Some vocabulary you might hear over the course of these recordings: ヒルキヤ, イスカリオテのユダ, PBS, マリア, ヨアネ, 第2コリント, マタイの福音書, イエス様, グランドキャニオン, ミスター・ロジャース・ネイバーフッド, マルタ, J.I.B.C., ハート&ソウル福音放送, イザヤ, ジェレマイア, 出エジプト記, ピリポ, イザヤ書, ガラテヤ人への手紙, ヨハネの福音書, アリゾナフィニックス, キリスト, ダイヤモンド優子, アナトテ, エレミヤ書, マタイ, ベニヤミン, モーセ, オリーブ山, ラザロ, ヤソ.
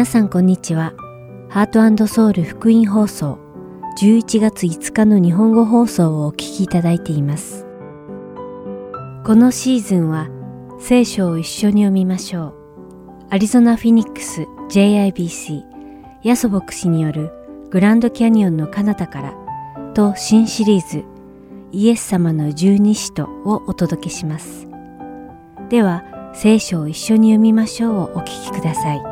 皆さんこんにちは。ハート&ソウル福音放送11月5日の日本語放送をお聞きいただいています。このシーズンは聖書を一緒に読みましょう。アリゾナフィニックス J.I.B.C. ヤソ牧師によるグランドキャニオンの彼方からと新シリーズイエス様の十二使徒をお届けします。では聖書を一緒に読みましょうをお聞きください。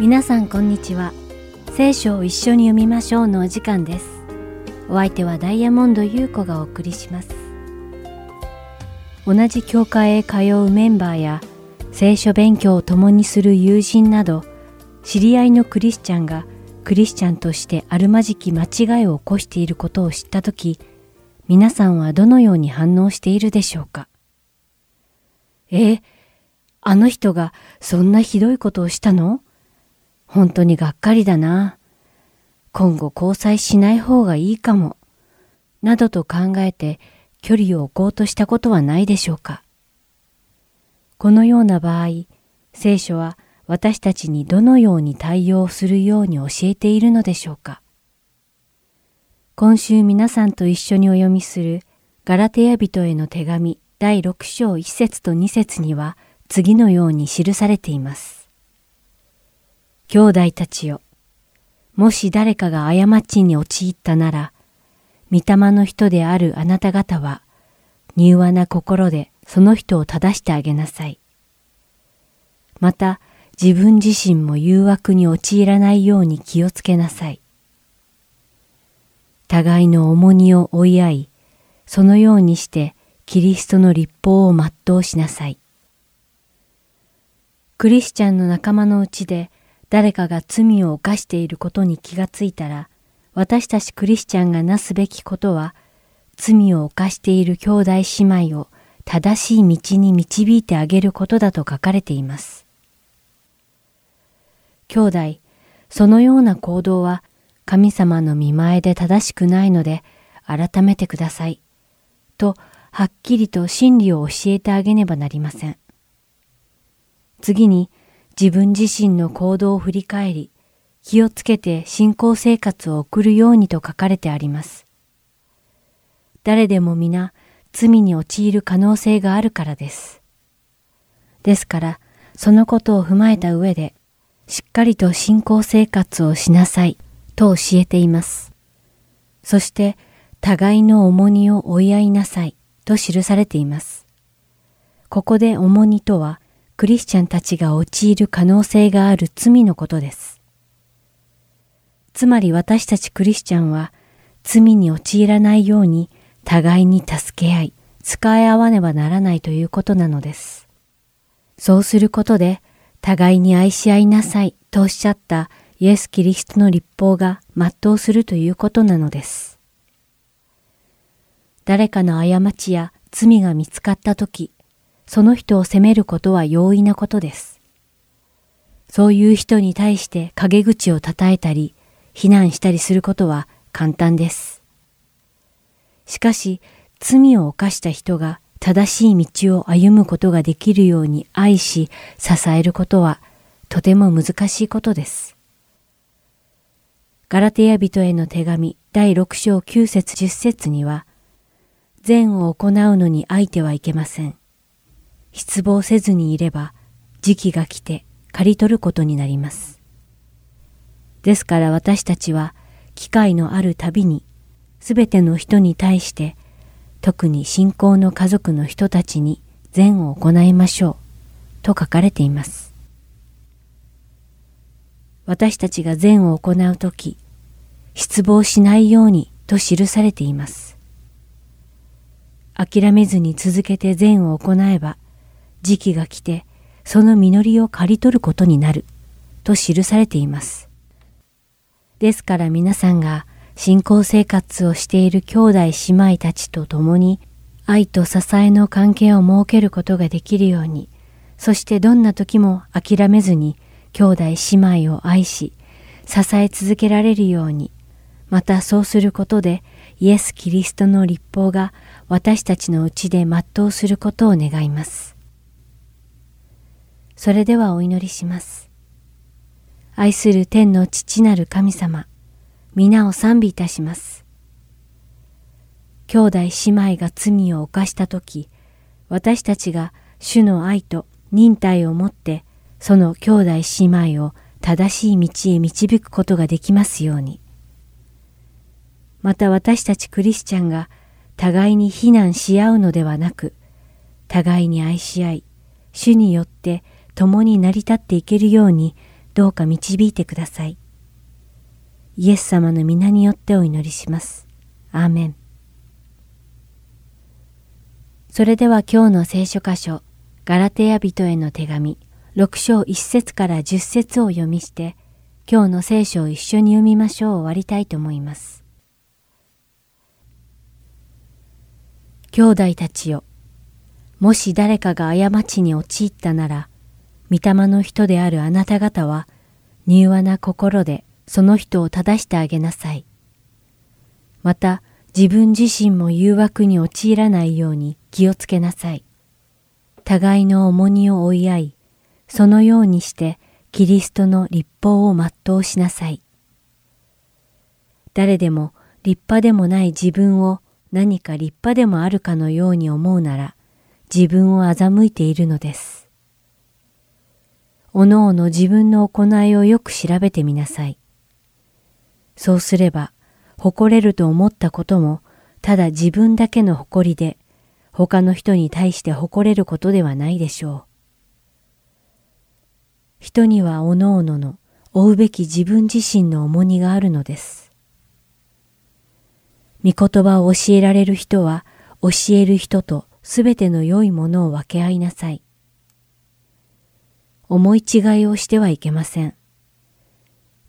皆さんこんにちは。聖書を一緒に読みましょうのお時間です。お相手はダイヤモンド優子がお送りします。同じ教会へ通うメンバーや聖書勉強を共にする友人など知り合いのクリスチャンがクリスチャンとしてあるまじき間違いを起こしていることを知ったとき、皆さんはどのように反応しているでしょうか。あの人がそんなひどいことをしたの？本当にがっかりだな。今後交際しない方がいいかも。などと考えて距離を置こうとしたことはないでしょうか。このような場合、聖書は私たちにどのように対応するように教えているのでしょうか。今週皆さんと一緒にお読みするガラテヤ人への手紙第6章1節と2節には次のように記されています。兄弟たちよ、もし誰かが過ちに陥ったなら、御霊の人であるあなた方は、柔和な心でその人を正してあげなさい。また、自分自身も誘惑に陥らないように気をつけなさい。互いの重荷を追い合い、そのようにしてキリストの律法を全うしなさい。クリスチャンの仲間のうちで、誰かが罪を犯していることに気がついたら、私たちクリスチャンがなすべきことは、罪を犯している兄弟姉妹を正しい道に導いてあげることだと書かれています。兄弟、そのような行動は神様の御前で正しくないので、改めてください。と、はっきりと真理を教えてあげねばなりません。次に、自分自身の行動を振り返り、気をつけて信仰生活を送るようにと書かれてあります。誰でも皆、罪に陥る可能性があるからです。ですから、そのことを踏まえた上で、しっかりと信仰生活をしなさい、と教えています。そして、互いの重荷を追い合いなさい、と記されています。ここで重荷とは、クリスチャンたちが陥る可能性がある罪のことです。つまり私たちクリスチャンは、罪に陥らないように互いに助け合い、使い合わねばならないということなのです。そうすることで、互いに愛し合いなさいとおっしゃったイエス・キリストの律法が全うするということなのです。誰かの過ちや罪が見つかったとき、その人を責めることは容易なことです。そういう人に対して陰口を叩いたり、非難したりすることは簡単です。しかし、罪を犯した人が正しい道を歩むことができるように愛し、支えることはとても難しいことです。ガラテヤ人への手紙第6章9節10節には、善を行うのに相手はいけません。失望せずにいれば、時期が来て刈り取ることになります。ですから私たちは、機会のあるたびに、すべての人に対して、特に信仰の家族の人たちに善を行いましょう、と書かれています。私たちが善を行うとき、失望しないようにと記されています。諦めずに続けて善を行えば、時期が来てその実りを刈り取ることになると記されています。ですから皆さんが信仰生活をしている兄弟姉妹たちと共に愛と支えの関係を設けることができるように、そしてどんな時も諦めずに兄弟姉妹を愛し、支え続けられるように、またそうすることでイエス・キリストの律法が私たちのうちで全うすることを願います。それではお祈りします。愛する天の父なる神様、皆を賛美いたします。兄弟姉妹が罪を犯したとき、私たちが主の愛と忍耐をもって、その兄弟姉妹を正しい道へ導くことができますように。また私たちクリスチャンが互いに非難し合うのではなく、互いに愛し合い、主によって共に成り立っていけるようにどうか導いてください。イエス様の皆によってお祈りします。アーメン。それでは今日の聖書箇所、ガラテヤ人への手紙、6章1節から10節を読みして、今日の聖書を一緒に読みましょう。終わりたいと思います。兄弟たちよ、もし誰かが過ちに陥ったなら、御霊の人であるあなた方は、柔和な心でその人を正してあげなさい。また、自分自身も誘惑に陥らないように気をつけなさい。互いの重荷を追い合い、そのようにしてキリストの律法を全うしなさい。誰でも立派でもない自分を何か立派でもあるかのように思うなら、自分を欺いているのです。おのおの自分の行いをよく調べてみなさい。そうすれば、誇れると思ったことも、ただ自分だけの誇りで、他の人に対して誇れることではないでしょう。人にはおのおのの負うべき自分自身の重荷があるのです。御言葉を教えられる人は、教える人とすべての良いものを分け合いなさい。思い違いをしてはいけません。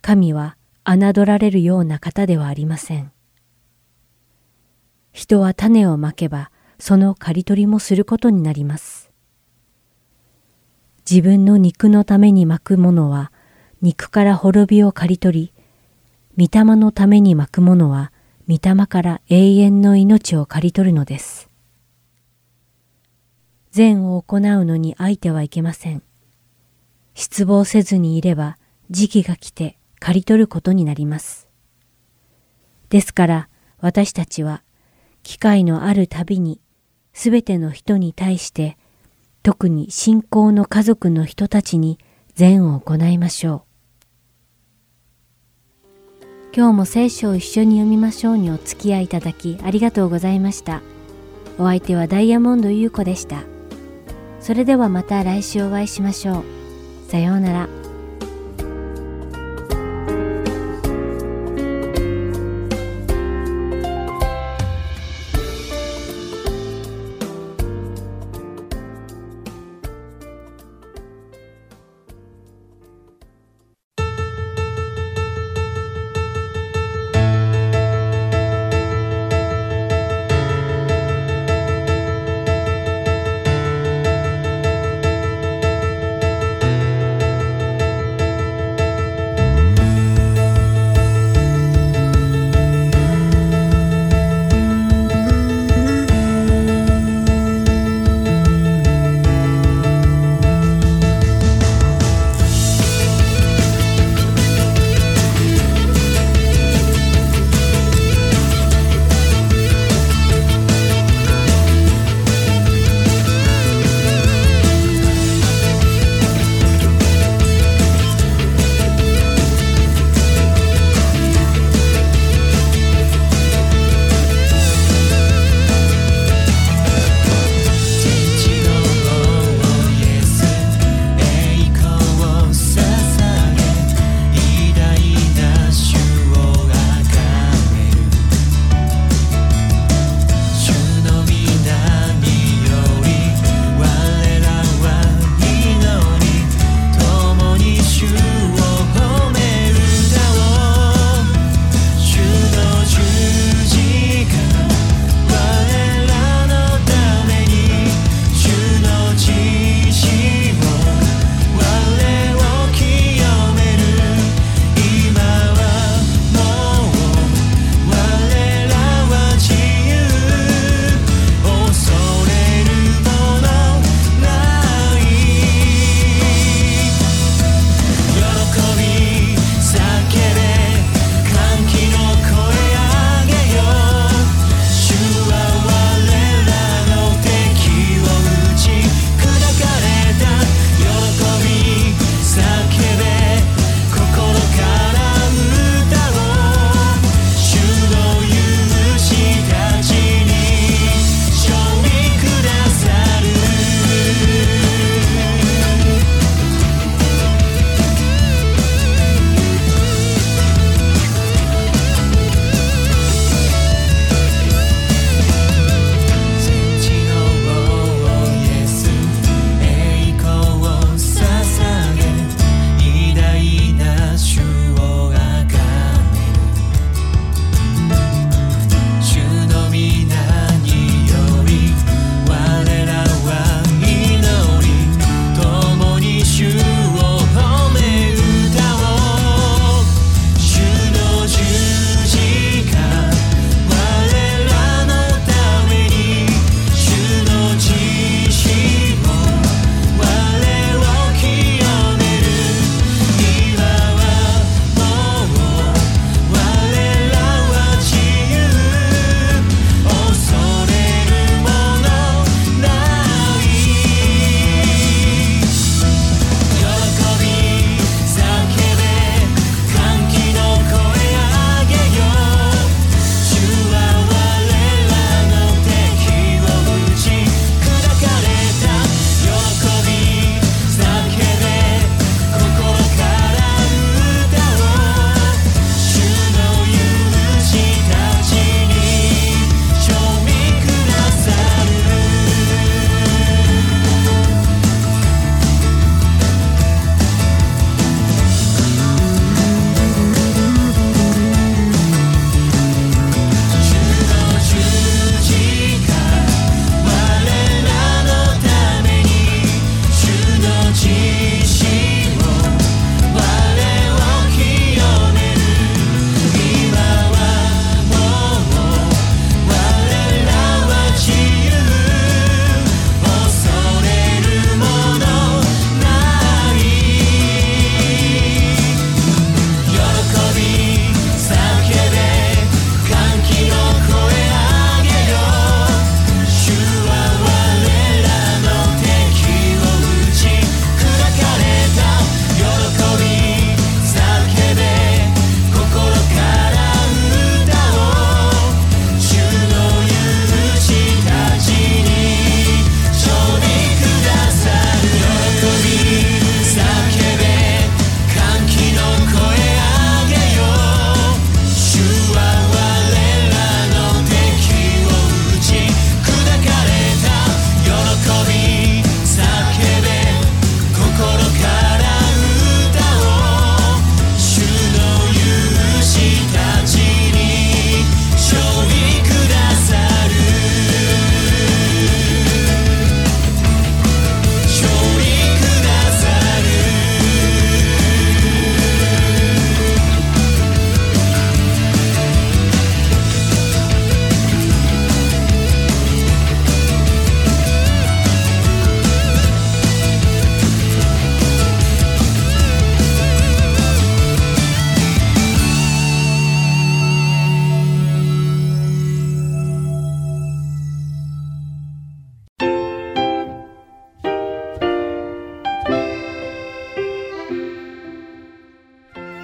神は侮られるような方ではありません。人は種をまけば、その刈り取りもすることになります。自分の肉のためにまくものは、肉から滅びを刈り取り、御霊のためにまくものは、御霊から永遠の命を刈り取るのです。善を行うのに相手はいけません。失望せずにいれば、時期が来て刈り取ることになります。ですから、私たちは、機会のあるたびに、すべての人に対して、特に信仰の家族の人たちに善を行いましょう。今日も聖書を一緒に読みましょうにお付き合いいただきありがとうございました。お相手はダイヤモンド優子でした。それではまた来週お会いしましょう。さようなら。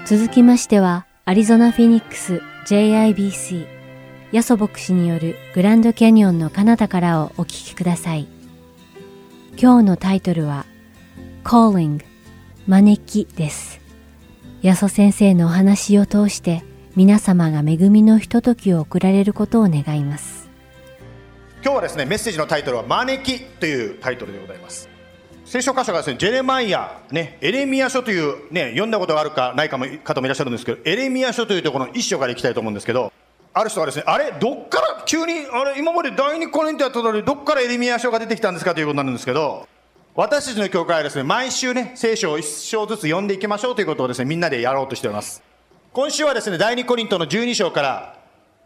続きましては、アリゾナフィニックス J.I.B.C. ヤソ牧師によるグランドキャニオンの彼方からをお聞きください。今日のタイトルは Calling 招きです。ヤソ先生のお話を通して皆様が恵みのひとときを送られることを願います。今日はですね、メッセージのタイトルは招きというタイトルでございます。聖書箇所がですね、ジェレマイヤ、エレミヤ書という、読んだことがあるかないかも方もいらっしゃるんですけど、エレミヤ書というところの一章からいきたいと思うんですけど、ある人がですね、あれどっから急に今まで第2コリントやったのにどっからエレミヤ書が出てきたんですかということなんですけど、私たちの教会はですね、毎週ね、聖書を一章ずつ読んでいきましょうということをですね、みんなでやろうとしています。今週はですね、第2コリントの12章から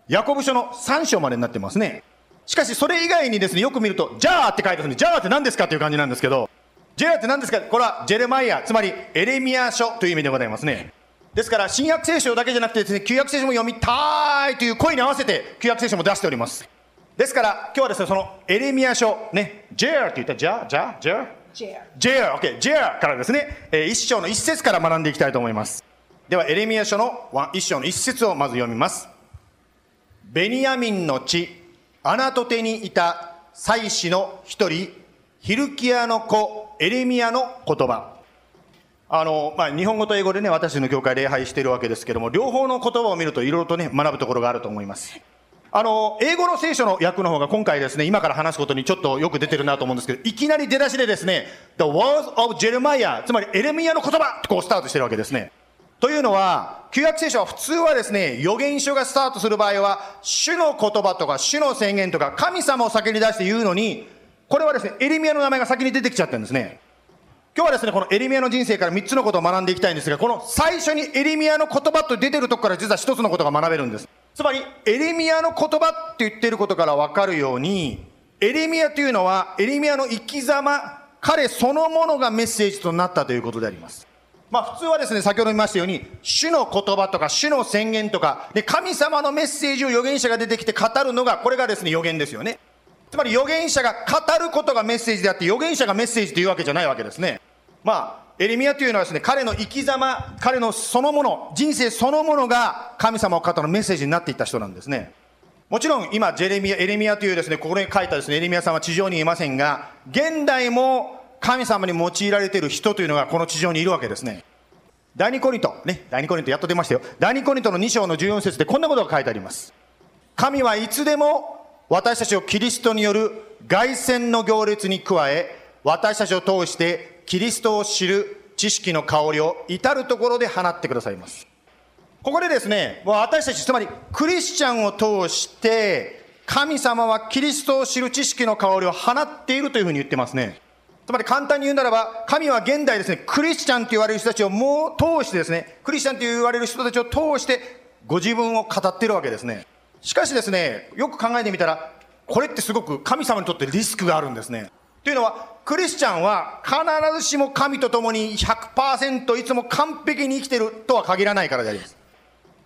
ヤコブ書の3章までになってますね。しかしそれ以外にですね、よく見るとじゃあって書いてますね。じゃあって何ですかっていう感じなんですけど、ジェラって何ですか。これはジェレマイア、つまりエレミヤ書という意味でございますね。ですから新約聖書だけじゃなくてですね、旧約聖書も読みたいという声に合わせて旧約聖書も出しております。ですから今日はですね、そのエレミヤ書ね、ジェラって言ったらジェラからですね、一章の一節から学んでいきたいと思います。ではエレミヤ書の一章の一節をまず読みます。ベニヤミンの地アナトテにいた祭司の一人ヒルキヤの子エレミヤの言葉。日本語と英語でね、私の教会礼拝しているわけですけども、両方の言葉を見るといろいろとね、学ぶところがあると思います。英語の聖書の訳の方が今回ですね、今から話すことにちょっとよく出てるなと思うんですけど、いきなり出だしでですね The words of Jeremiah、 つまりエレミヤの言葉とこうスタートしてるわけですね。というのは、旧約聖書は普通はですね、預言書がスタートする場合は主の言葉とか主の宣言とか神様を先に出して言うのに、これはですね、エレミヤの名前が先に出てきちゃったんですね。今日はですね、このエレミヤの人生から3つのことを学んでいきたいんですが、この最初にエレミヤの言葉と出てるとこから実は1つのことが学べるんです。つまりエレミヤの言葉って言ってることから分かるように、エレミヤというのはエレミヤの生き様、彼そのものがメッセージとなったということであります。普通はですね、先ほど言いましたように主の言葉とか主の宣言とかで神様のメッセージを預言者が出てきて語るのが、これがですね、預言ですよね。つまり預言者が語ることがメッセージであって、預言者がメッセージというわけじゃないわけですね。エレミヤというのはですね、彼の生き様、彼のそのもの、人生そのものが神様を語るメッセージになっていった人なんですね。もちろん今エレミヤというですね、ここに書いたですね、エレミヤさんは地上にいませんが、現代も神様に用いられている人というのがこの地上にいるわけですね。第2コリント、第2コリントやっと出ましたよ。第2コリントの2章の14節でこんなことが書いてあります。神はいつでも私たちをキリストによる凱旋の行列に加え、私たちを通してキリストを知る知識の香りを至るところで放ってくださいます。ここでですね、私たち、つまりクリスチャンを通して神様はキリストを知る知識の香りを放っているというふうに言ってますね。つまり簡単に言うならば、神は現代ですね、クリスチャンと言われる人たちをもう通してですね、クリスチャンと言われる人たちを通してご自分を語っているわけですね。しかしですね、よく考えてみたら、これってすごく神様にとってリスクがあるんですね。というのは、クリスチャンは必ずしも神と共に 100% いつも完璧に生きているとは限らないからであります。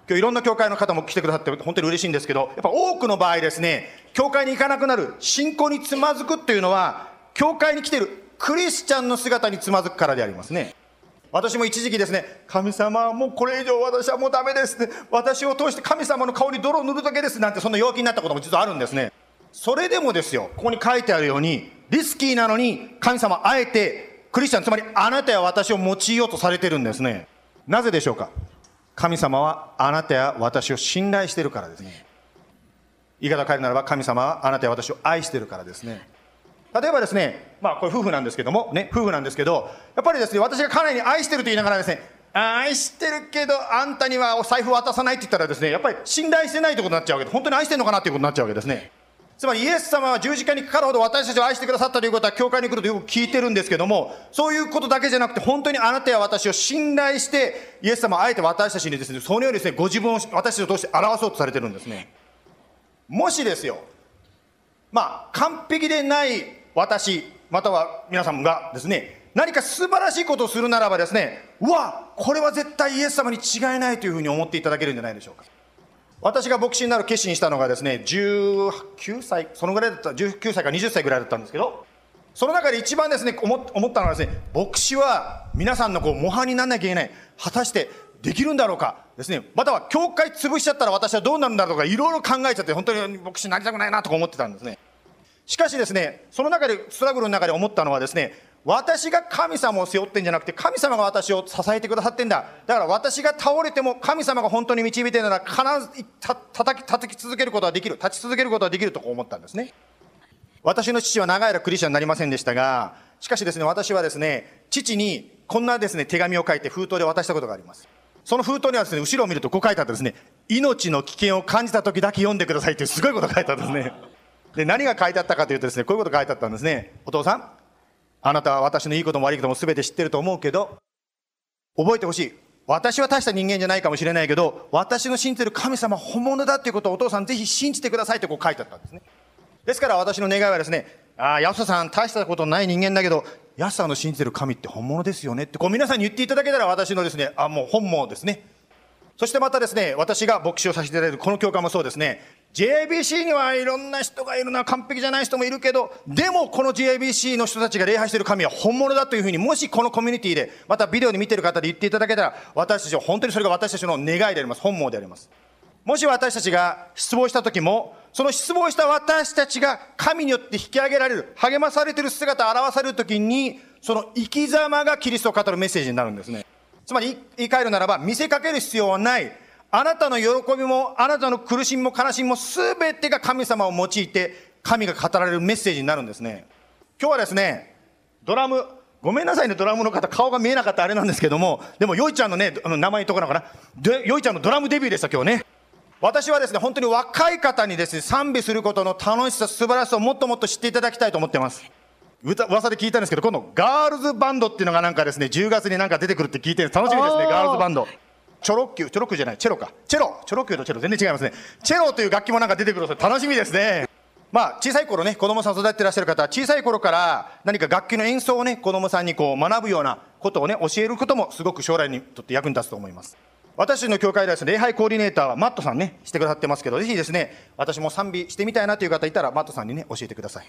今日いろんな教会の方も来てくださって本当に嬉しいんですけど、やっぱ多くの場合ですね、教会に行かなくなる、信仰につまずくというのは、教会に来ているクリスチャンの姿につまずくからでありますね。私も一時期ですね、神様もうこれ以上私はもうダメです、私を通して神様の顔に泥を塗るだけですなんて、そんな陽気になったことも実はあるんですね。それでもですよ、ここに書いてあるようにリスキーなのに神様あえてクリスチャン、つまりあなたや私を用いようとされてるんですね。なぜでしょうか。神様はあなたや私を信頼してるからですね。言い方を変えるならば、神様はあなたや私を愛してるからですね。例えばですね、これ夫婦なんですけどもね、夫婦なんですけど、やっぱりですね、私が家内に愛してると言いながらですね、愛してるけどあんたにはお財布渡さないって言ったらですね、やっぱり信頼してないということになっちゃうわけで、本当に愛してるのかなということになっちゃうわけですね。つまりイエス様は十字架にかかるほど私たちを愛してくださったということは、教会に来るとよく聞いてるんですけども、そういうことだけじゃなくて、本当にあなたや私を信頼してイエス様はあえて私たちにですね、そのようにですね、ご自分を私たちを通して表そうとされてるんですね。もしですよ、完璧でない私または皆さんがですね、何か素晴らしいことをするならばですね、これは絶対イエス様に違いないというふうに思っていただけるんじゃないでしょうか。私が牧師になる決心したのがですね、19歳、そのぐらいだった、19歳か20歳ぐらいだったんですけど、その中で一番ですね、思ったのはですね、牧師は皆さんの模範にならなきゃいけない、果たしてできるんだろうかですね、または教会潰しちゃったら私はどうなるんだろうか、いろいろ考えちゃって、本当に牧師になりたくないなとか思ってたんですね。しかしですね、その中でストラグルの中で思ったのはですね、私が神様を背負ってんじゃなくて、神様が私を支えてくださってんだ。だから私が倒れても神様が本当に導いてるなら、必ず叩き続けることはできる、立ち続けることはできると思ったんですね。私の父は長い間クリスチャンになりませんでしたが、しかしですね、私はですね、父にこんなですね手紙を書いて封筒で渡したことがあります。その封筒にはですね、後ろを見るとこう書いてあったですね、命の危険を感じた時だけ読んでくださいというすごいことが書いてあったんですね。で、何が書いてあったかというとですね、こういうことが書いてあったんですね。お父さん、あなたは私のいいことも悪いことも全て知ってると思うけど、覚えてほしい。私は大した人間じゃないかもしれないけど、私の信じてる神様本物だということをお父さんぜひ信じてくださいとこう書いてあったんですね。ですから私の願いはですね、安田さん大したことない人間だけど、安田の信じてる神って本物ですよねってこう皆さんに言っていただけたら、私のですね、もう本望ですね。そしてまたですね、私が牧師をさせていただいているこの教会もそうですね、J.I.B.C. にはいろんな人がいるな、完璧じゃない人もいるけど、でもこの J.I.B.C. の人たちが礼拝している神は本物だというふうに、もしこのコミュニティで、またビデオで見ている方で言っていただけたら、私たちは本当にそれが私たちの願いであります、本望であります。もし私たちが失望した時も、その失望した私たちが神によって引き上げられる、励まされている姿を表される時に、その生き様がキリストを語るメッセージになるんですね。つまり言い換えるならば、見せかける必要はない。あなたの喜びもあなたの苦しみも悲しみも全てが神様を用いて神が語られるメッセージになるんですね。今日はですね、ドラム、ごめんなさいね、ドラムの方顔が見えなかったあれなんですけども、でもヨイちゃんのね、名前言っとかなかな、ヨイちゃんのドラムデビューでした今日ね。私はですね、本当に若い方にですね、賛美することの楽しさ、素晴らしさをもっともっと知っていただきたいと思ってます。噂で聞いたんですけど、今度ガールズバンドっていうのがなんかですね、10月になんか出てくるって聞いてるんです。楽しみですね、ガールズバンド。チョロッキュー、チョロッキューじゃない、チェロか。チョロッキューとチェロ全然違いますね。チェロという楽器もなんか出てくるので楽しみですね。まあ小さい頃ね、子供さん育ててらっしゃる方は、小さい頃から何か楽器の演奏をね、子供さんにこう学ぶようなことをね、教えることもすごく将来にとって役に立つと思います。私の教会ではですね、礼拝コーディネーターはマットさんね、してくださってますけど、ぜひですね、私も賛美してみたいなという方いたら、マットさんにね、教えてください。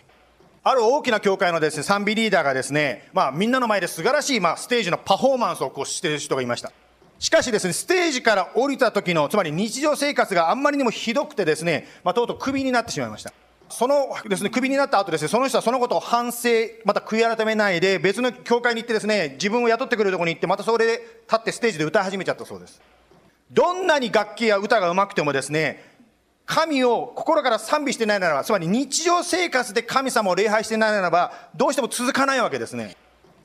ある大きな教会のですね、賛美リーダーがですね、みんなの前で素晴らしい、ステージのパフォーマンスをこうしている人がいました。しかしですね、ステージから降りた時の、つまり日常生活があんまりにもひどくてですね、とうとうクビになってしまいました。そのですね、クビになった後ですね、その人はそのことを反省、また悔い改めないで、別の教会に行ってですね、自分を雇ってくれるところに行って、またそれで立ってステージで歌い始めちゃったそうです。どんなに楽器や歌がうまくてもですね、神を心から賛美してないならば、つまり日常生活で神様を礼拝してないならば、どうしても続かないわけですね。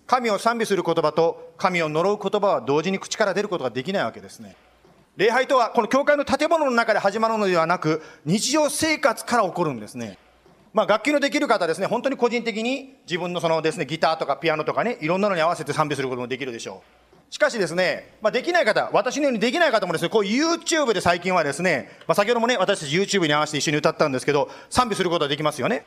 神を賛美する言葉と神を呪う言葉は同時に口から出ることができないわけですね。礼拝とはこの教会の建物の中で始まるのではなく、日常生活から起こるんですね。楽器のできる方はですね、本当に個人的に自分のそのですね、ギターとかピアノとかね、いろんなのに合わせて賛美することもできるでしょう。しかしですね、できない方、私のようにできない方もですね、こう YouTube で最近はですね、先ほどもね、私たち YouTube に合わせて一緒に歌ったんですけど、賛美することはできますよね。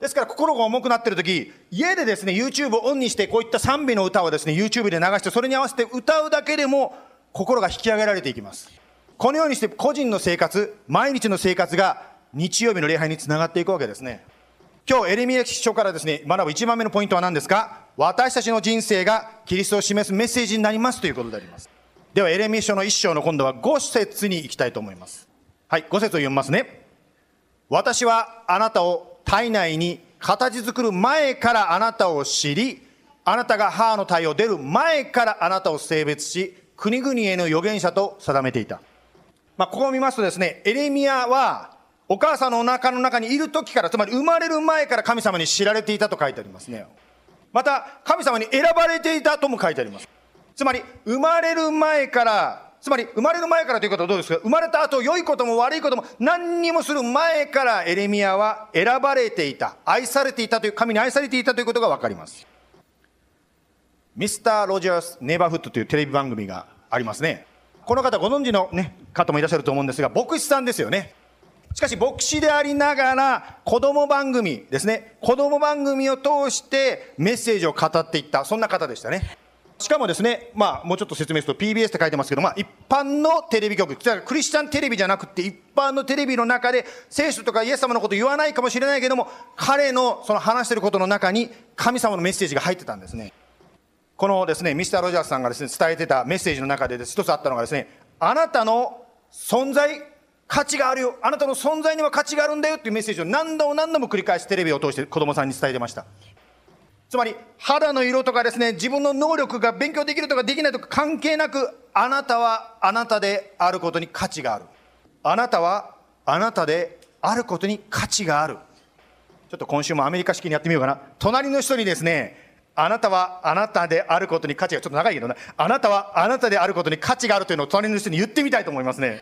ですから心が重くなっているとき、家でですね、YouTube をオンにして、こういった賛美の歌をですね、YouTube で流して、それに合わせて歌うだけでも、心が引き上げられていきます。このようにして、個人の生活、毎日の生活が、日曜日の礼拝につながっていくわけですね。今日、エレミヤ記書からですね、学ぶ一番目のポイントは何ですか？私たちの人生が、キリストを示すメッセージになりますということであります。では、エレミヤ書の1章の今度は5節に行きたいと思います。はい、5節を読みますね。私はあなたを、体内に形作る前からあなたを知り、あなたが母の胎を出る前からあなたを性別し、国々への預言者と定めていた。ここを見ますとですね、エレミヤはお母さんのお腹の中にいる時から、つまり生まれる前から神様に知られていたと書いてありますね。また神様に選ばれていたとも書いてあります。つまり生まれる前から、つまり生まれる前からということはどうですか？生まれた後、良いことも悪いことも何にもする前からエレミヤは選ばれていた、愛されていたという、神に愛されていたということが分かります。ミスター・ロジャース・ネイバーフッドというテレビ番組がありますね。この方ご存知の、方もいらっしゃると思うんですが、牧師さんですよね。しかし牧師でありながら子ども番組ですね、子ども番組を通してメッセージを語っていった、そんな方でしたね。しかもですね、もうちょっと説明すると PBS って書いてますけど、一般のテレビ局、クリスチャンテレビじゃなくて一般のテレビの中で、聖書とかイエス様のこと言わないかもしれないけども、彼のその話してることの中に神様のメッセージが入ってたんですね。このですねミスター・ロジャースさんがですね伝えてたメッセージの中で一つあったのがですね、あなたの存在価値があるよ、あなたの存在には価値があるんだよっていうメッセージを何度も何度も繰り返しテレビを通して子どもさんに伝えてました。つまり肌の色とかですね、自分の能力が勉強できるとかできないとか関係なく、あなたはあなたであることに価値がある、あなたはあなたであることに価値がある。ちょっと今週もアメリカ式にやってみようかな。隣の人にですね、あなたはあなたであることに価値が、ちょっと長いけどな、あなたはあなたであることに価値があるというのを隣の人に言ってみたいと思いますね。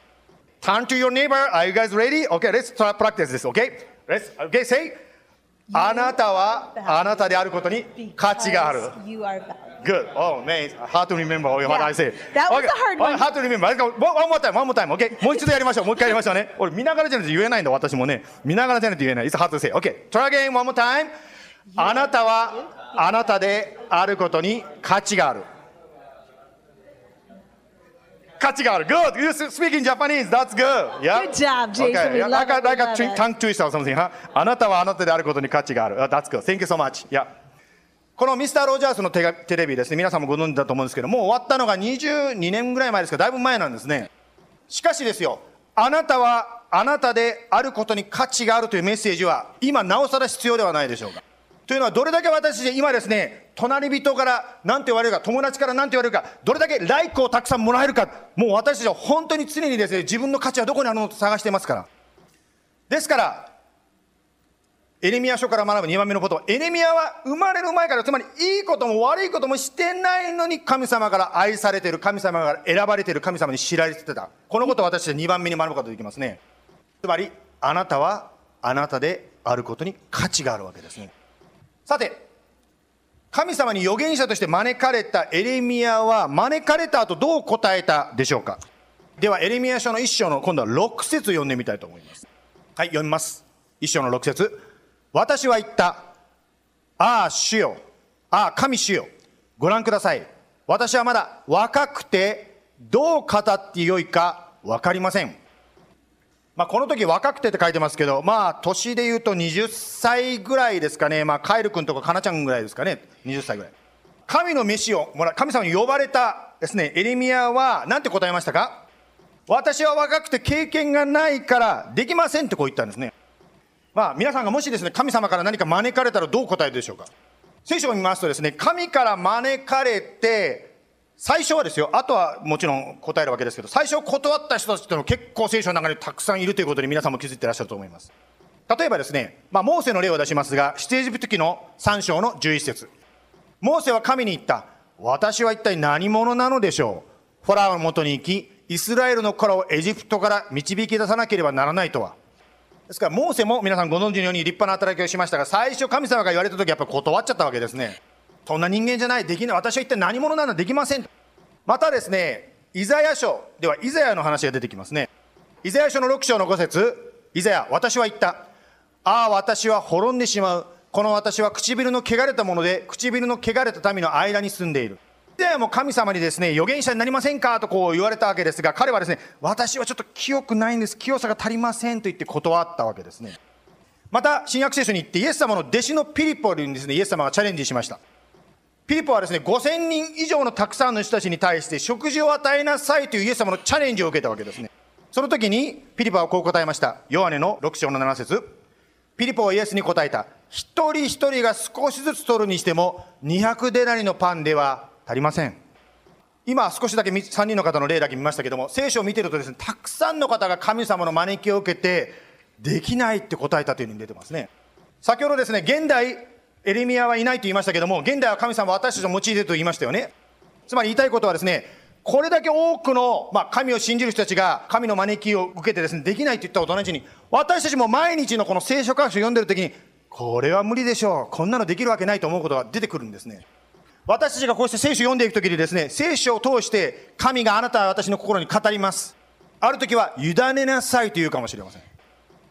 Turn to your neighbor, are you guys ready? Okay, let's try practice this, okay? Let's, okay, say, あなたはあなたであることに価値がある。 You are valued. Good. Oh, man, hard to remember what I say. That was a hard one. Hard to remember. One more time, okay? もう一度やりましょう。もう一回やりましょうね。俺見ながらじゃないと言えないんだ、私もね。見ながらじゃないと言えない。It's hard to say. Okay, try again, one more time. あなたはあなたであることに価値がある。Good. You speak in Japanese. That's good. Yeah. Good job, Jason. Okay. We love it. Like a tongue twister or something, huh? あなたはあなたであることに価値がある。That's good. Thank you so much. Yeah. このミスター・ロジャースのテレビですね、皆さんもご存知だと思うんですけど、もう終わったのが22年ぐらい前ですけど、だいぶ前なんですね。しかしですよ、あなたはあなたであることに価値があるというメッセージは、今なおさら必要ではないでしょうか。というのは、どれだけ私、今ですね、隣人から何て言われるか、友達から何て言われるか、どれだけライクをたくさんもらえるか、もう私たちは本当に常にですね、自分の価値はどこにあるのと探していますから。ですから、エレミヤ書から学ぶ2番目のことは、エレミヤは生まれる前から、つまりいいことも悪いこともしてないのに、神様から愛されている、神様から選ばれている、神様に知られてた。このことを私たち2番目に学ぶことができますね。つまり、あなたはあなたであることに価値があるわけですね。さて、神様に預言者として招かれたエレミヤは、招かれた後どう答えたでしょうか。では、エレミヤ書の1章の今度は6節読んでみたいと思います。はい、読みます。1章の6節。私は言った。ああ、主よ。ああ、神主よ。ご覧ください。私はまだ若くて、どう語ってよいか分かりません。まあ、この時若くてって書いてますけど、まあ、年で言うと20歳ぐらいですかね。まあ、カエル君とかカナちゃんぐらいですかね。20歳ぐらい。神の召しをもら、神様に呼ばれたですね、エレミヤは、なんて答えましたか？私は若くて経験がないから、できませんってこう言ったんですね。まあ、皆さんがもしですね、神様から何か招かれたらどう答えるでしょうか？聖書を見ますとですね、神から招かれて、最初はですよ、あとはもちろん答えるわけですけど、最初断った人たちっていうのは結構聖書の中にたくさんいるということに皆さんも気づいていらっしゃると思います。例えばですね、まあ、モーセの例を出しますが、出エジプト記の3章の11節。モーセは神に言った。私は一体何者なのでしょう。ファラオのもとに行き、イスラエルの子らをエジプトから導き出さなければならないとは。ですから、モーセも皆さんご存知のように立派な働きをしましたが、最初神様が言われたときはやっぱり断っちゃったわけですね。そんな人間じゃない、できない、私は一体何者なのできません。またですね、イザヤ書ではイザヤの話が出てきますね。イザヤ書の6章の5節、イザヤ、私は言った。ああ、私は滅んでしまう。この私は唇の汚れたもので、唇の汚れた民の間に住んでいる。イザヤも神様にですね、預言者になりませんかとこう言われたわけですが、彼はですね、私はちょっと清くないんです。清さが足りませんと言って断ったわけですね。また、新約聖書に行って、イエス様の弟子のピリポにですね、イエス様がチャレンジしました。ピリポはですね、5000人以上のたくさんの人たちに対して食事を与えなさいというイエス様のチャレンジを受けたわけですね。その時にピリポはこう答えました。ヨアネの6章の7節。ピリポはイエスに答えた。一人一人が少しずつ取るにしても、200デナリのパンでは足りません。今少しだけ3人の方の例だけ見ましたけども、聖書を見てるとですね、たくさんの方が神様の招きを受けて、できないって答えたというふうに出てますね。先ほどですね、現代、エレミヤはいないと言いましたけども、現代は神様は私たちを用いていると言いましたよね。つまり言いたいことはですね、これだけ多くの、神を信じる人たちが神の招きを受けてですね、できないと言ったこと同じに、私たちも毎日のこの聖書箇所を読んでるときに、これは無理でしょう、こんなのできるわけないと思うことが出てくるんですね。私たちがこうして聖書を読んでいくときにですね、聖書を通して神があなたは私の心に語ります。あるときは委ねなさいと言うかもしれません。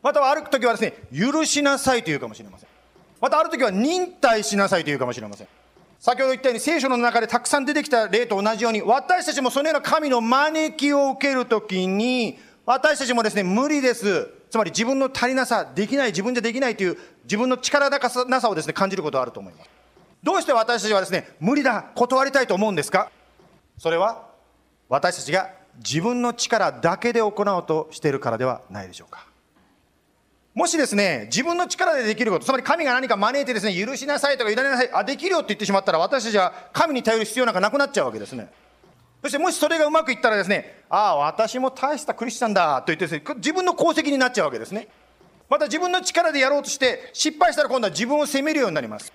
またはあるときはですね、許しなさいと言うかもしれません。またあるときは忍耐しなさいというかもしれません。先ほど言ったように聖書の中でたくさん出てきた例と同じように、私たちもそのような神の招きを受けるときに、私たちもですね、無理です。つまり自分の足りなさ、できない、自分じゃできないという自分の力なさをですね、感じることがあると思います。どうして私たちはですね、無理だ、断りたいと思うんですか。それは私たちが自分の力だけで行おうとしているからではないでしょうか。もしですね、自分の力でできること、つまり神が何か招いてですね、許しなさいとか委ねなさい、あ、できるよって言ってしまったら、私たちは神に頼る必要なんかなくなっちゃうわけですね。そしてもしそれがうまくいったらですね、ああ、私も大したクリスチャンだと言ってですね、自分の功績になっちゃうわけですね。また自分の力でやろうとして、失敗したら今度は自分を責めるようになります。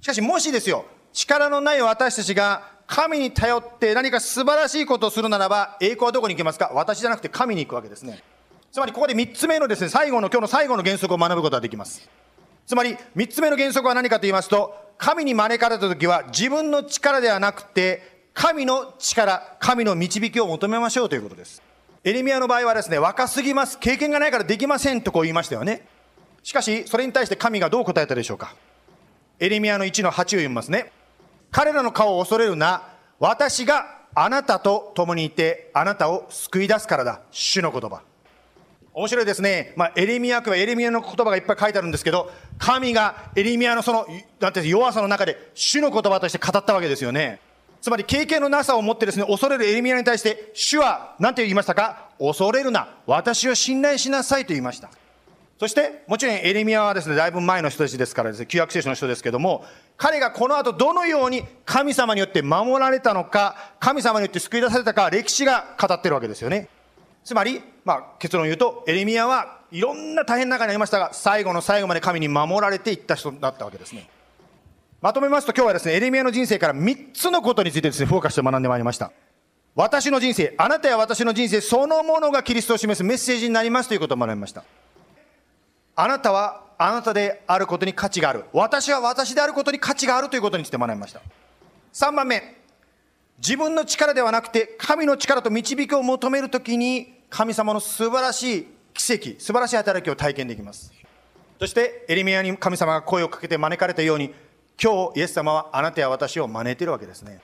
しかしもしですよ、力のない私たちが神に頼って何か素晴らしいことをするならば、栄光はどこに行きますか。私じゃなくて神に行くわけですね。つまりここで3つ目のですね、今日の最後の原則を学ぶことができます。つまり3つ目の原則は何かと言いますと、神に招かれたときは自分の力ではなくて、神の力、神の導きを求めましょうということです。エレミヤの場合はですね、若すぎます、経験がないからできませんとこう言いましたよね。しかし、それに対して神がどう答えたでしょうか。エレミヤの1の8を読みますね。彼らの顔を恐れるな、私があなたと共にいて、あなたを救い出すからだ、主の言葉。面白いですね。エレミヤ記はエレミヤの言葉がいっぱい書いてあるんですけど、神がエレミヤのそのなんていう弱さの中で主の言葉として語ったわけですよね。つまり経験のなさを持ってですね、恐れるエレミヤに対して主は何て言いましたか。恐れるな、私を信頼しなさいと言いました。そしてもちろんエレミヤはですね、だいぶ前の人たちですからですね、旧約聖書の人ですけども、彼がこの後どのように神様によって守られたのか、神様によって救い出されたか、歴史が語ってるわけですよね。つまり、結論を言うと、エレミヤはいろんな大変な中にありましたが、最後の最後まで神に守られていった人だったわけですね。まとめますと、今日はですね、エレミヤの人生から3つのことについてですね、フォーカスして学んでまいりました。私の人生、あなたや私の人生そのものがキリストを示すメッセージになりますということを学びました。あなたはあなたであることに価値がある。私は私であることに価値があるということについて学びました。3番目。自分の力ではなくて神の力と導きを求めるときに神様の素晴らしい奇跡、素晴らしい働きを体験できます。そしてエレミヤに神様が声をかけて招かれたように、今日イエス様はあなたや私を招いているわけですね。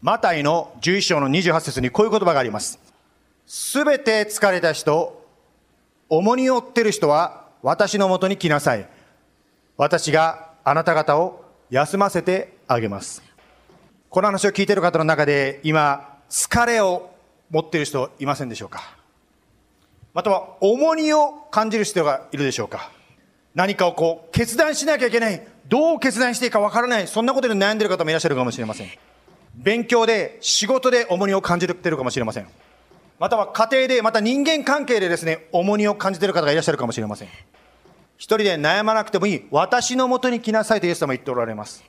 マタイの11章の28節にこういう言葉があります。すべて疲れた人、重荷を負っている人は私のもとに来なさい。私があなた方を休ませてあげます。この話を聞いている方の中で、今疲れを持っている人いませんでしょうか。または重荷を感じる人がいるでしょうか。何かを決断しなきゃいけない、どう決断していいかわからない、そんなことで悩んでいる方もいらっしゃるかもしれません。勉強で、仕事で重荷を感じているかもしれません。または家庭で、また人間関係でですね、重荷を感じている方がいらっしゃるかもしれません。一人で悩まなくてもいい、私のもとに来なさいとイエス様は言っておられます。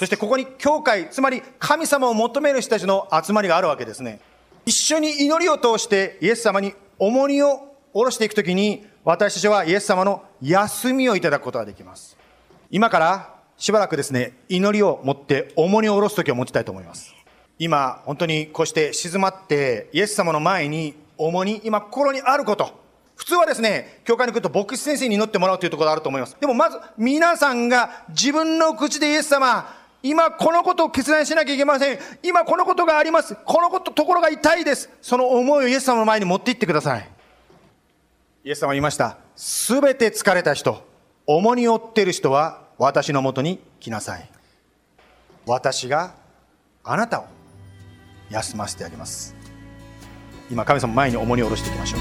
そしてここに教会、つまり神様を求める人たちの集まりがあるわけですね。一緒に祈りを通してイエス様に重荷を下ろしていくときに、私たちはイエス様の休みをいただくことができます。今からしばらくですね、祈りを持って重荷を下ろす時を持ちたいと思います。今本当にこうして静まってイエス様の前に重荷、今心にあること、普通はですね、教会に来ると牧師先生に祈ってもらうというところがあると思います。でもまず皆さんが自分の口でイエス様、今このことを決断しなきゃいけません。今このことがあります。このこと、ところが痛いです。その思いをイエス様の前に持っていってください。イエス様は言いました。すべて疲れた人、重荷を負っている人は私のもとに来なさい。私があなたを休ませてあげます。今神様前に重荷を下ろしていきましょう。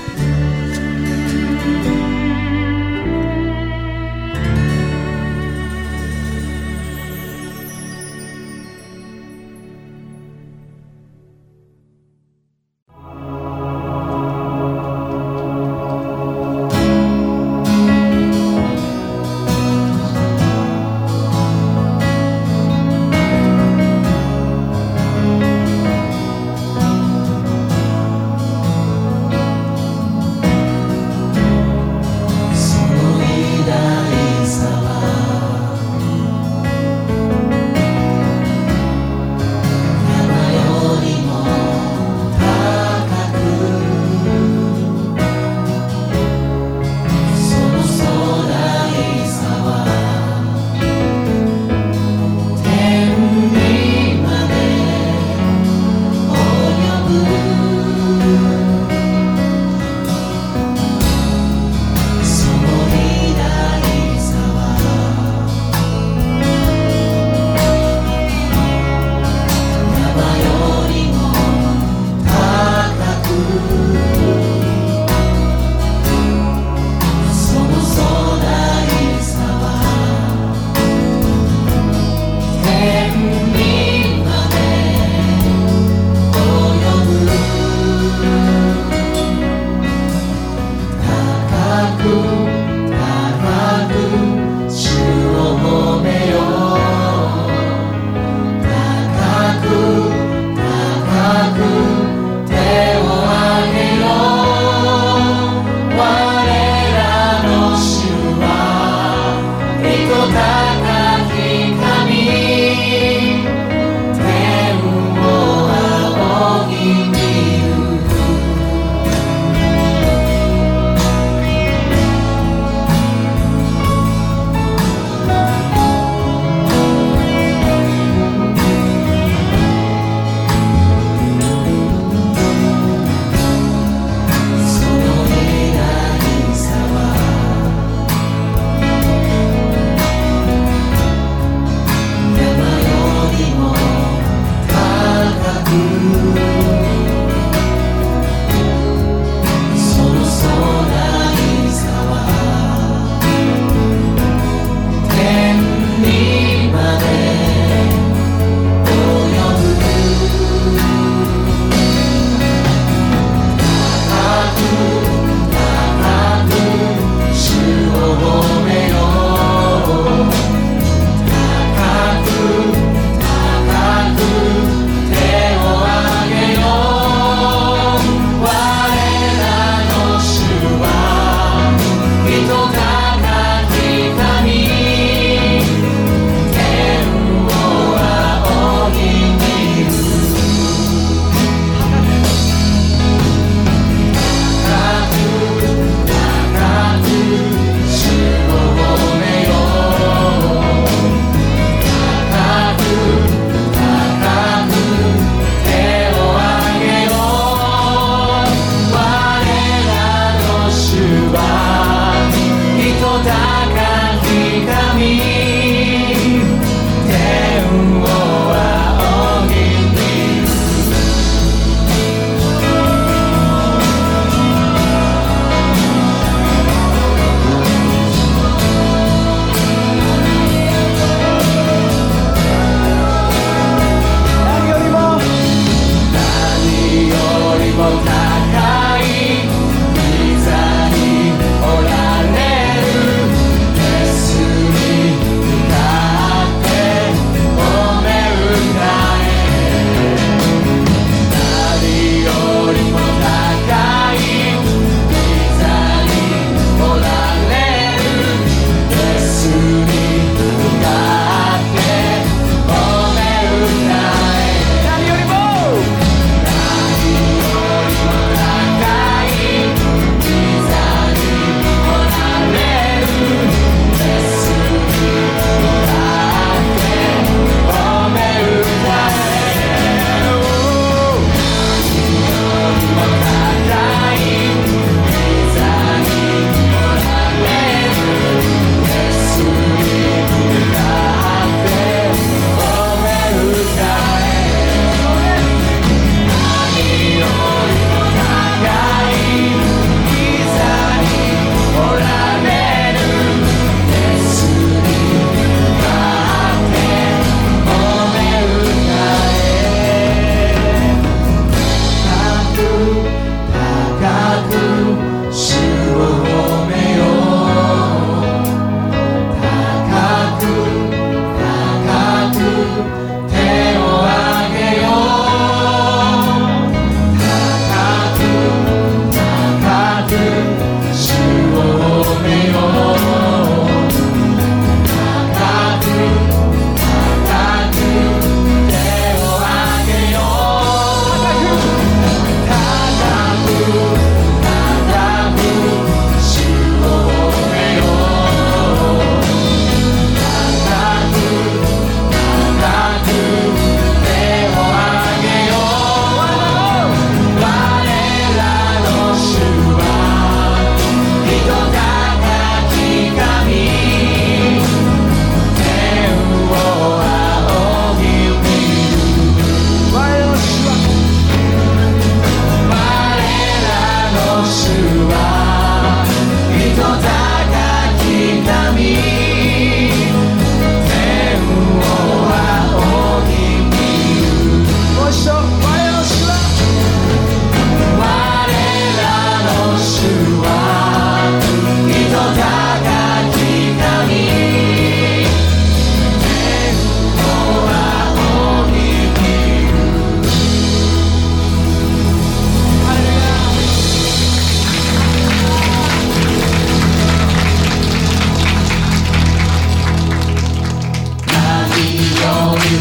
も高い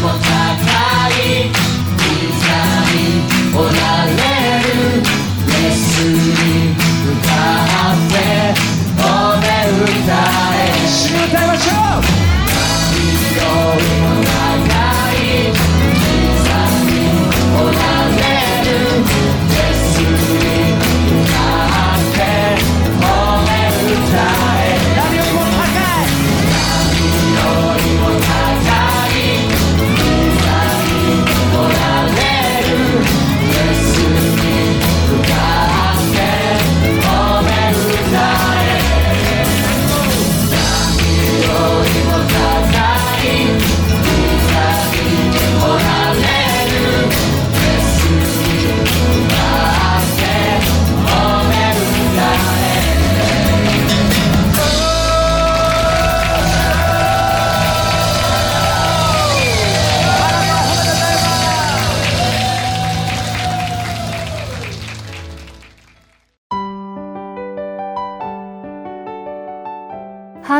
刻み折られるレスに向かって踊れ歌え一緒に歌いましょう。髪の長い刻み折られるレスに向かって踊れ歌えハ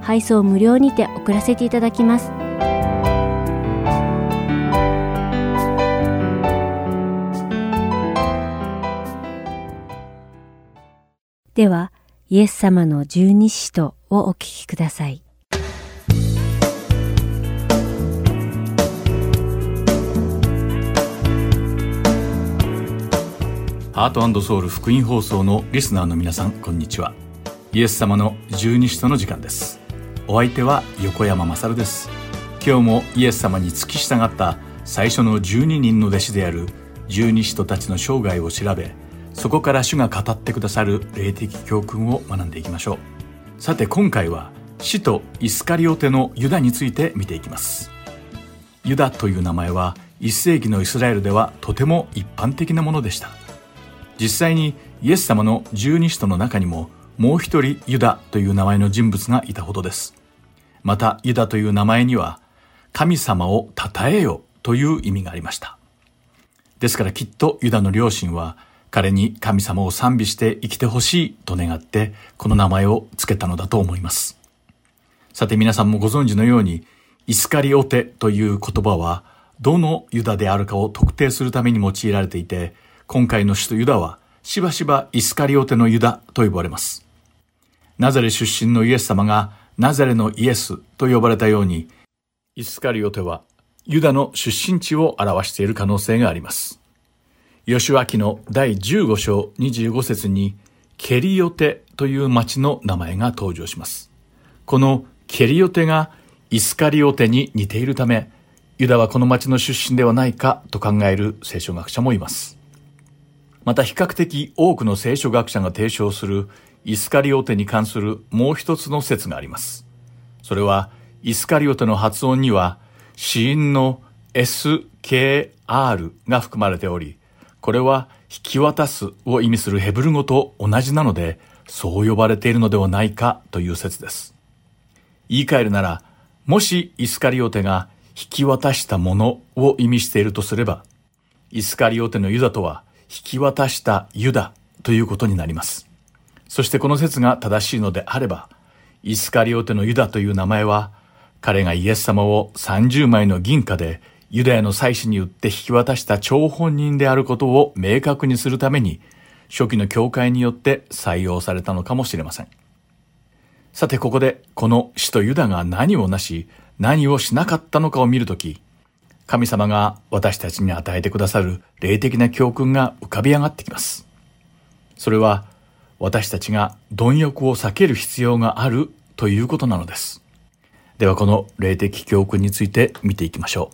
配送無料にて送らせていただきます。では、イエス様の十二使徒をお聞きください。ハート&ソウル福音放送のリスナーの皆さん、こんにちは。イエス様の十二使徒の時間です。お相手は横山勝です。今日もイエス様に付き従った最初の12人の弟子である十二使徒たちの生涯を調べ、そこから主が語ってくださる霊的教訓を学んでいきましょう。さて今回は使徒イスカリオテのユダについて見ていきます。ユダという名前は1世紀のイスラエルではとても一般的なものでした。実際にイエス様の十二使徒の中にももう一人ユダという名前の人物がいたほどです。またユダという名前には神様を称えよという意味がありました。ですからきっとユダの両親は彼に神様を賛美して生きてほしいと願ってこの名前を付けたのだと思います。さて皆さんもご存知のようにイスカリオテという言葉はどのユダであるかを特定するために用いられていて、今回の使徒ユダはしばしばイスカリオテのユダと呼ばれます。ナザレ出身のイエス様がナザレのイエスと呼ばれたように、イスカリオテはユダの出身地を表している可能性があります。ヨシュア記の第15章25節にケリオテという町の名前が登場します。このケリオテがイスカリオテに似ているため、ユダはこの町の出身ではないかと考える聖書学者もいます。また比較的多くの聖書学者が提唱するイスカリオテに関するもう一つの説があります。それはイスカリオテの発音には子音の SKR が含まれており、これは引き渡すを意味するヘブル語と同じなので、そう呼ばれているのではないかという説です。言い換えるなら、もしイスカリオテが引き渡したものを意味しているとすれば、イスカリオテのユダとは引き渡したユダということになります。そしてこの説が正しいのであれば、イスカリオテのユダという名前は、彼がイエス様を30枚の銀貨でユダヤの祭司に売って引き渡した張本人であることを明確にするために、初期の教会によって採用されたのかもしれません。さてここで、この使徒ユダが何をなし、何をしなかったのかを見るとき、神様が私たちに与えてくださる霊的な教訓が浮かび上がってきます。それは私たちが貪欲を避ける必要があるということなのです。ではこの霊的教訓について見ていきましょ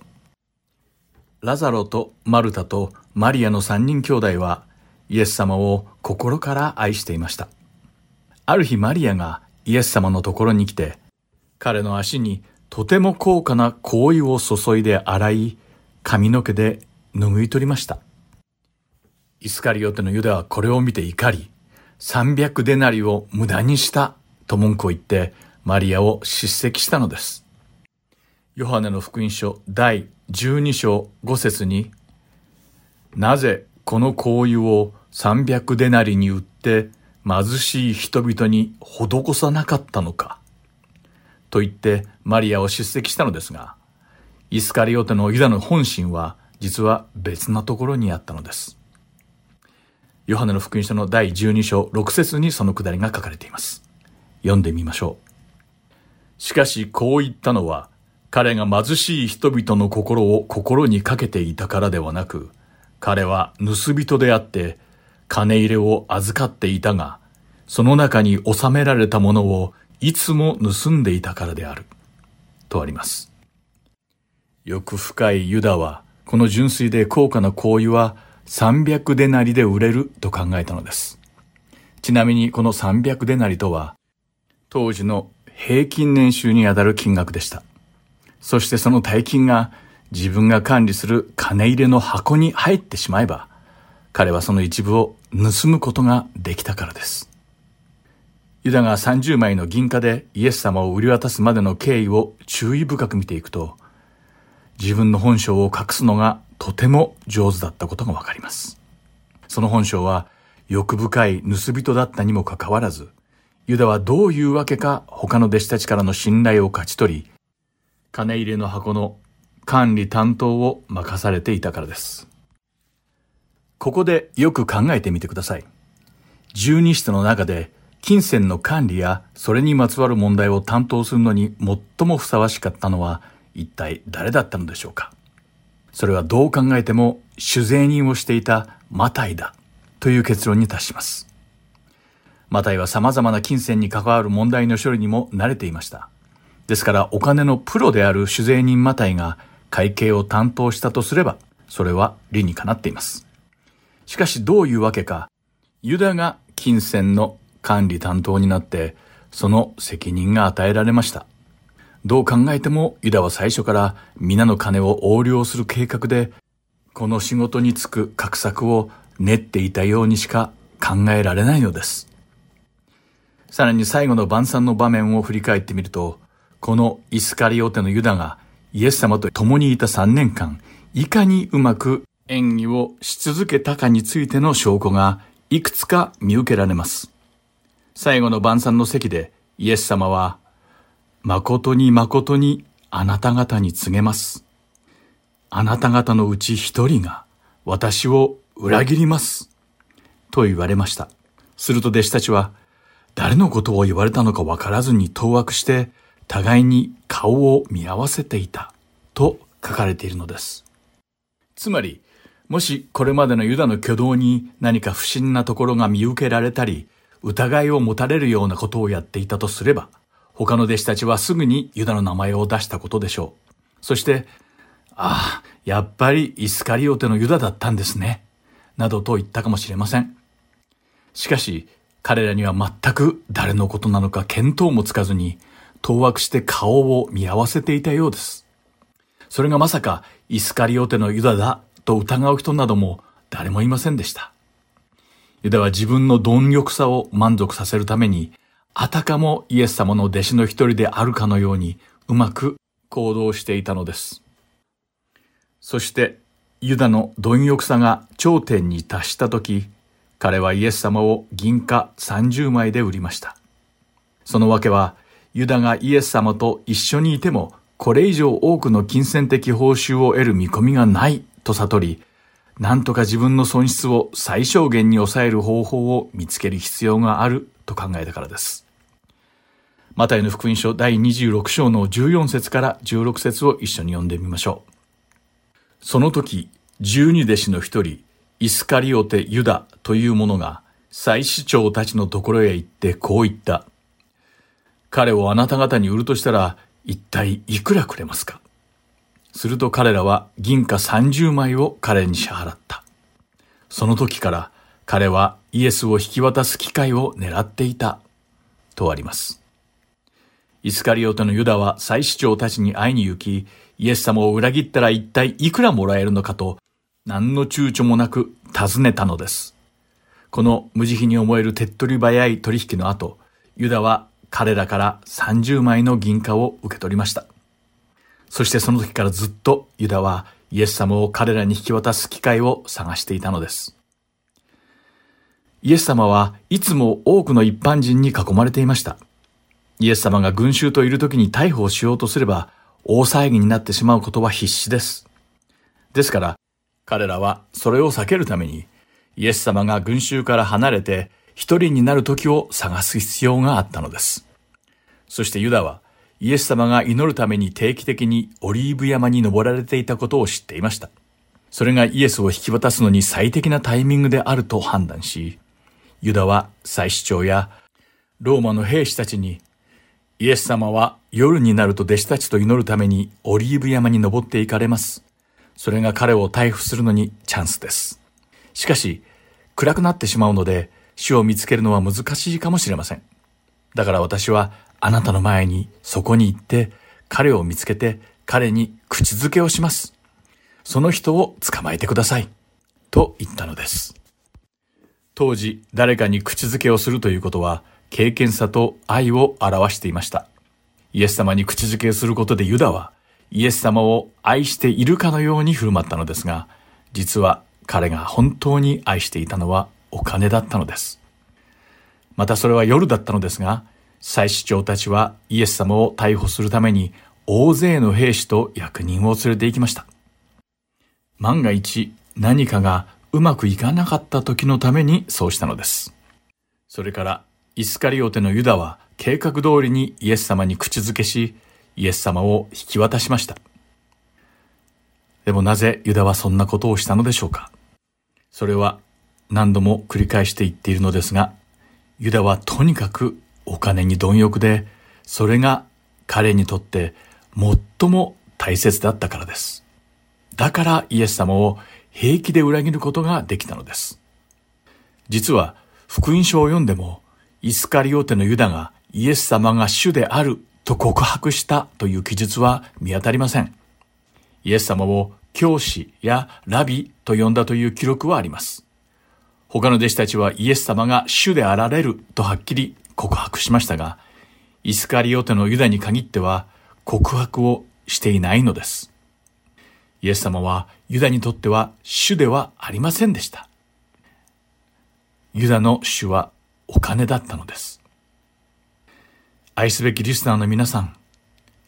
う。ラザロとマルタとマリアの三人兄弟はイエス様を心から愛していました。ある日マリアがイエス様のところに来て、彼の足にとても高価な香油を注いで洗い、髪の毛で拭い取りました。イスカリオテのユダはこれを見て怒り、300デナリを無駄にしたと文句を言ってマリアを叱責したのです。ヨハネの福音書第12章5節に、なぜこの香油を300デナリに売って貧しい人々に施さなかったのかと言ってマリアを叱責したのですが、イスカリオテのユダの本心は実は別なところにあったのです。ヨハネの福音書の第12章6節にそのくだりが書かれています。読んでみましょう。しかしこう言ったのは、彼が貧しい人々の心を心にかけていたからではなく、彼は盗人であって金入れを預かっていたが、その中に収められたものをいつも盗んでいたからであるとあります。欲深いユダはこの純粋で高価な香油は300デナリで売れると考えたのです。ちなみにこの300デナリとは当時の平均年収にあたる金額でした。そしてその大金が自分が管理する金入れの箱に入ってしまえば、彼はその一部を盗むことができたからです。ユダが30枚の銀貨でイエス様を売り渡すまでの経緯を注意深く見ていくと、自分の本性を隠すのがとても上手だったことがわかります。その本性は欲深い盗人だったにもかかわらず、ユダはどういうわけか他の弟子たちからの信頼を勝ち取り、金入れの箱の管理担当を任されていたからです。ここでよく考えてみてください。十二使徒の中で金銭の管理やそれにまつわる問題を担当するのに最もふさわしかったのは一体誰だったのでしょうか。それはどう考えても主税人をしていたマタイだという結論に達します。マタイは様々な金銭に関わる問題の処理にも慣れていました。ですからお金のプロである主税人マタイが会計を担当したとすれば、それは理にかなっています。しかしどういうわけか、ユダが金銭の管理担当になってその責任が与えられました。どう考えてもユダは最初から皆の金を横領する計画で、この仕事に就く画策を練っていたようにしか考えられないのです。さらに最後の晩餐の場面を振り返ってみると、このイスカリオテのユダがイエス様と共にいた3年間、いかにうまく演技をし続けたかについての証拠がいくつか見受けられます。最後の晩餐の席でイエス様は、誠に誠にあなた方に告げます。あなた方のうち一人が私を裏切ります。と言われました。すると弟子たちは、誰のことを言われたのかわからずに当惑して、互いに顔を見合わせていたと書かれているのです。つまり、もしこれまでのユダの挙動に何か不審なところが見受けられたり、疑いを持たれるようなことをやっていたとすれば、他の弟子たちはすぐにユダの名前を出したことでしょう。そして、ああ、やっぱりイスカリオテのユダだったんですね、などと言ったかもしれません。しかし、彼らには全く誰のことなのか見当もつかずに、当惑して顔を見合わせていたようです。それがまさかイスカリオテのユダだと疑う人なども誰もいませんでした。ユダは自分の貪欲さを満足させるために、あたかもイエス様の弟子の一人であるかのようにうまく行動していたのです。そしてユダの貪欲さが頂点に達したとき、彼はイエス様を銀貨30枚で売りました。そのわけは、ユダがイエス様と一緒にいてもこれ以上多くの金銭的報酬を得る見込みがないと悟り、なんとか自分の損失を最小限に抑える方法を見つける必要があると考えたからです。マタイの福音書第26章の14節から16節を一緒に読んでみましょう。その時12弟子の一人イスカリオテ・ユダという者が祭司長たちのところへ行ってこう言った。彼をあなた方に売るとしたら一体いくらくれますか。すると彼らは銀貨30枚を彼に支払った。その時から彼はイエスを引き渡す機会を狙っていたとあります。イスカリオテのユダは祭司長たちに会いに行き、イエス様を裏切ったら一体いくらもらえるのかと何の躊躇もなく尋ねたのです。この無慈悲に思える手っ取り早い取引の後、ユダは彼らから30枚の銀貨を受け取りました。そしてその時からずっとユダはイエス様を彼らに引き渡す機会を探していたのです。イエス様はいつも多くの一般人に囲まれていました。イエス様が群衆といる時に逮捕をしようとすれば大騒ぎになってしまうことは必至です。ですから彼らはそれを避けるためにイエス様が群衆から離れて一人になる時を探す必要があったのです。そしてユダはイエス様が祈るために定期的にオリーブ山に登られていたことを知っていました。それがイエスを引き渡すのに最適なタイミングであると判断し、ユダは祭司長やローマの兵士たちに、イエス様は夜になると弟子たちと祈るためにオリーブ山に登っていかれます。それが彼を逮捕するのにチャンスです。しかし、暗くなってしまうので主を見つけるのは難しいかもしれません。だから私はあなたの前にそこに行って彼を見つけて彼に口づけをします。その人を捕まえてください。と言ったのです。当時誰かに口づけをするということは敬虔さと愛を表していました。イエス様に口づけをすることでユダはイエス様を愛しているかのように振る舞ったのですが、実は彼が本当に愛していたのはお金だったのです。またそれは夜だったのですが、祭司長たちはイエス様を逮捕するために大勢の兵士と役人を連れて行きました。万が一何かがうまくいかなかった時のためにそうしたのです。それからイスカリオテのユダは計画通りにイエス様に口づけし、イエス様を引き渡しました。でもなぜユダはそんなことをしたのでしょうか。それは何度も繰り返して言っているのですが、ユダはとにかくお金に貪欲で、それが彼にとって最も大切だったからです。だからイエス様を平気で裏切ることができたのです。実は福音書を読んでも、イスカリオテのユダがイエス様が主であると告白したという記述は見当たりません。イエス様を教師やラビと呼んだという記録はあります。他の弟子たちはイエス様が主であられるとはっきり告白しましたが、イスカリオテのユダに限っては告白をしていないのです。イエス様はユダにとっては主ではありませんでした。ユダの主はお金だったのです。愛すべきリスナーの皆さん、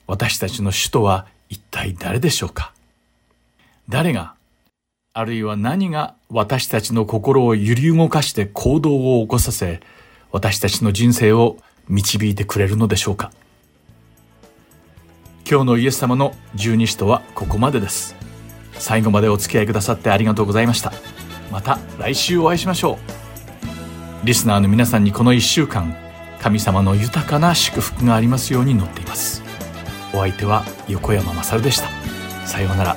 私たちの主とは一体誰でしょうか。誰が、あるいは何が私たちの心を揺り動かして行動を起こさせ、私たちの人生を導いてくれるのでしょうか。今日のイエス様の十二使徒はここまでです。最後までお付き合いくださってありがとうございました。また来週お会いしましょう。リスナーの皆さんにこの1週間、神様の豊かな祝福がありますように祈っています。お相手は横山勝でした。さようなら。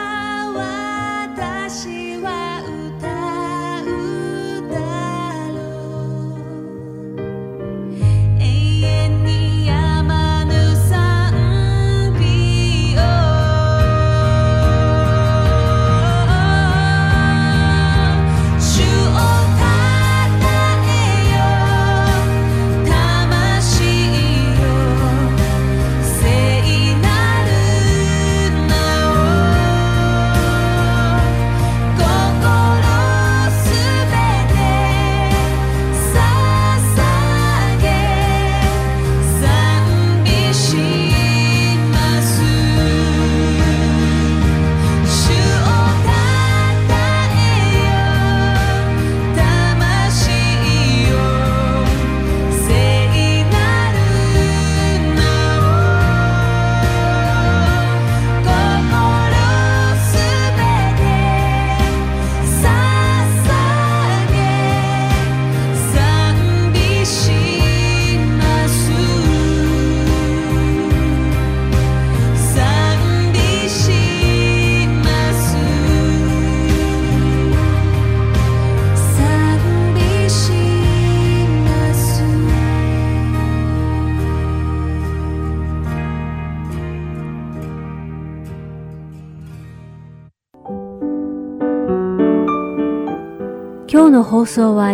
今日の放送は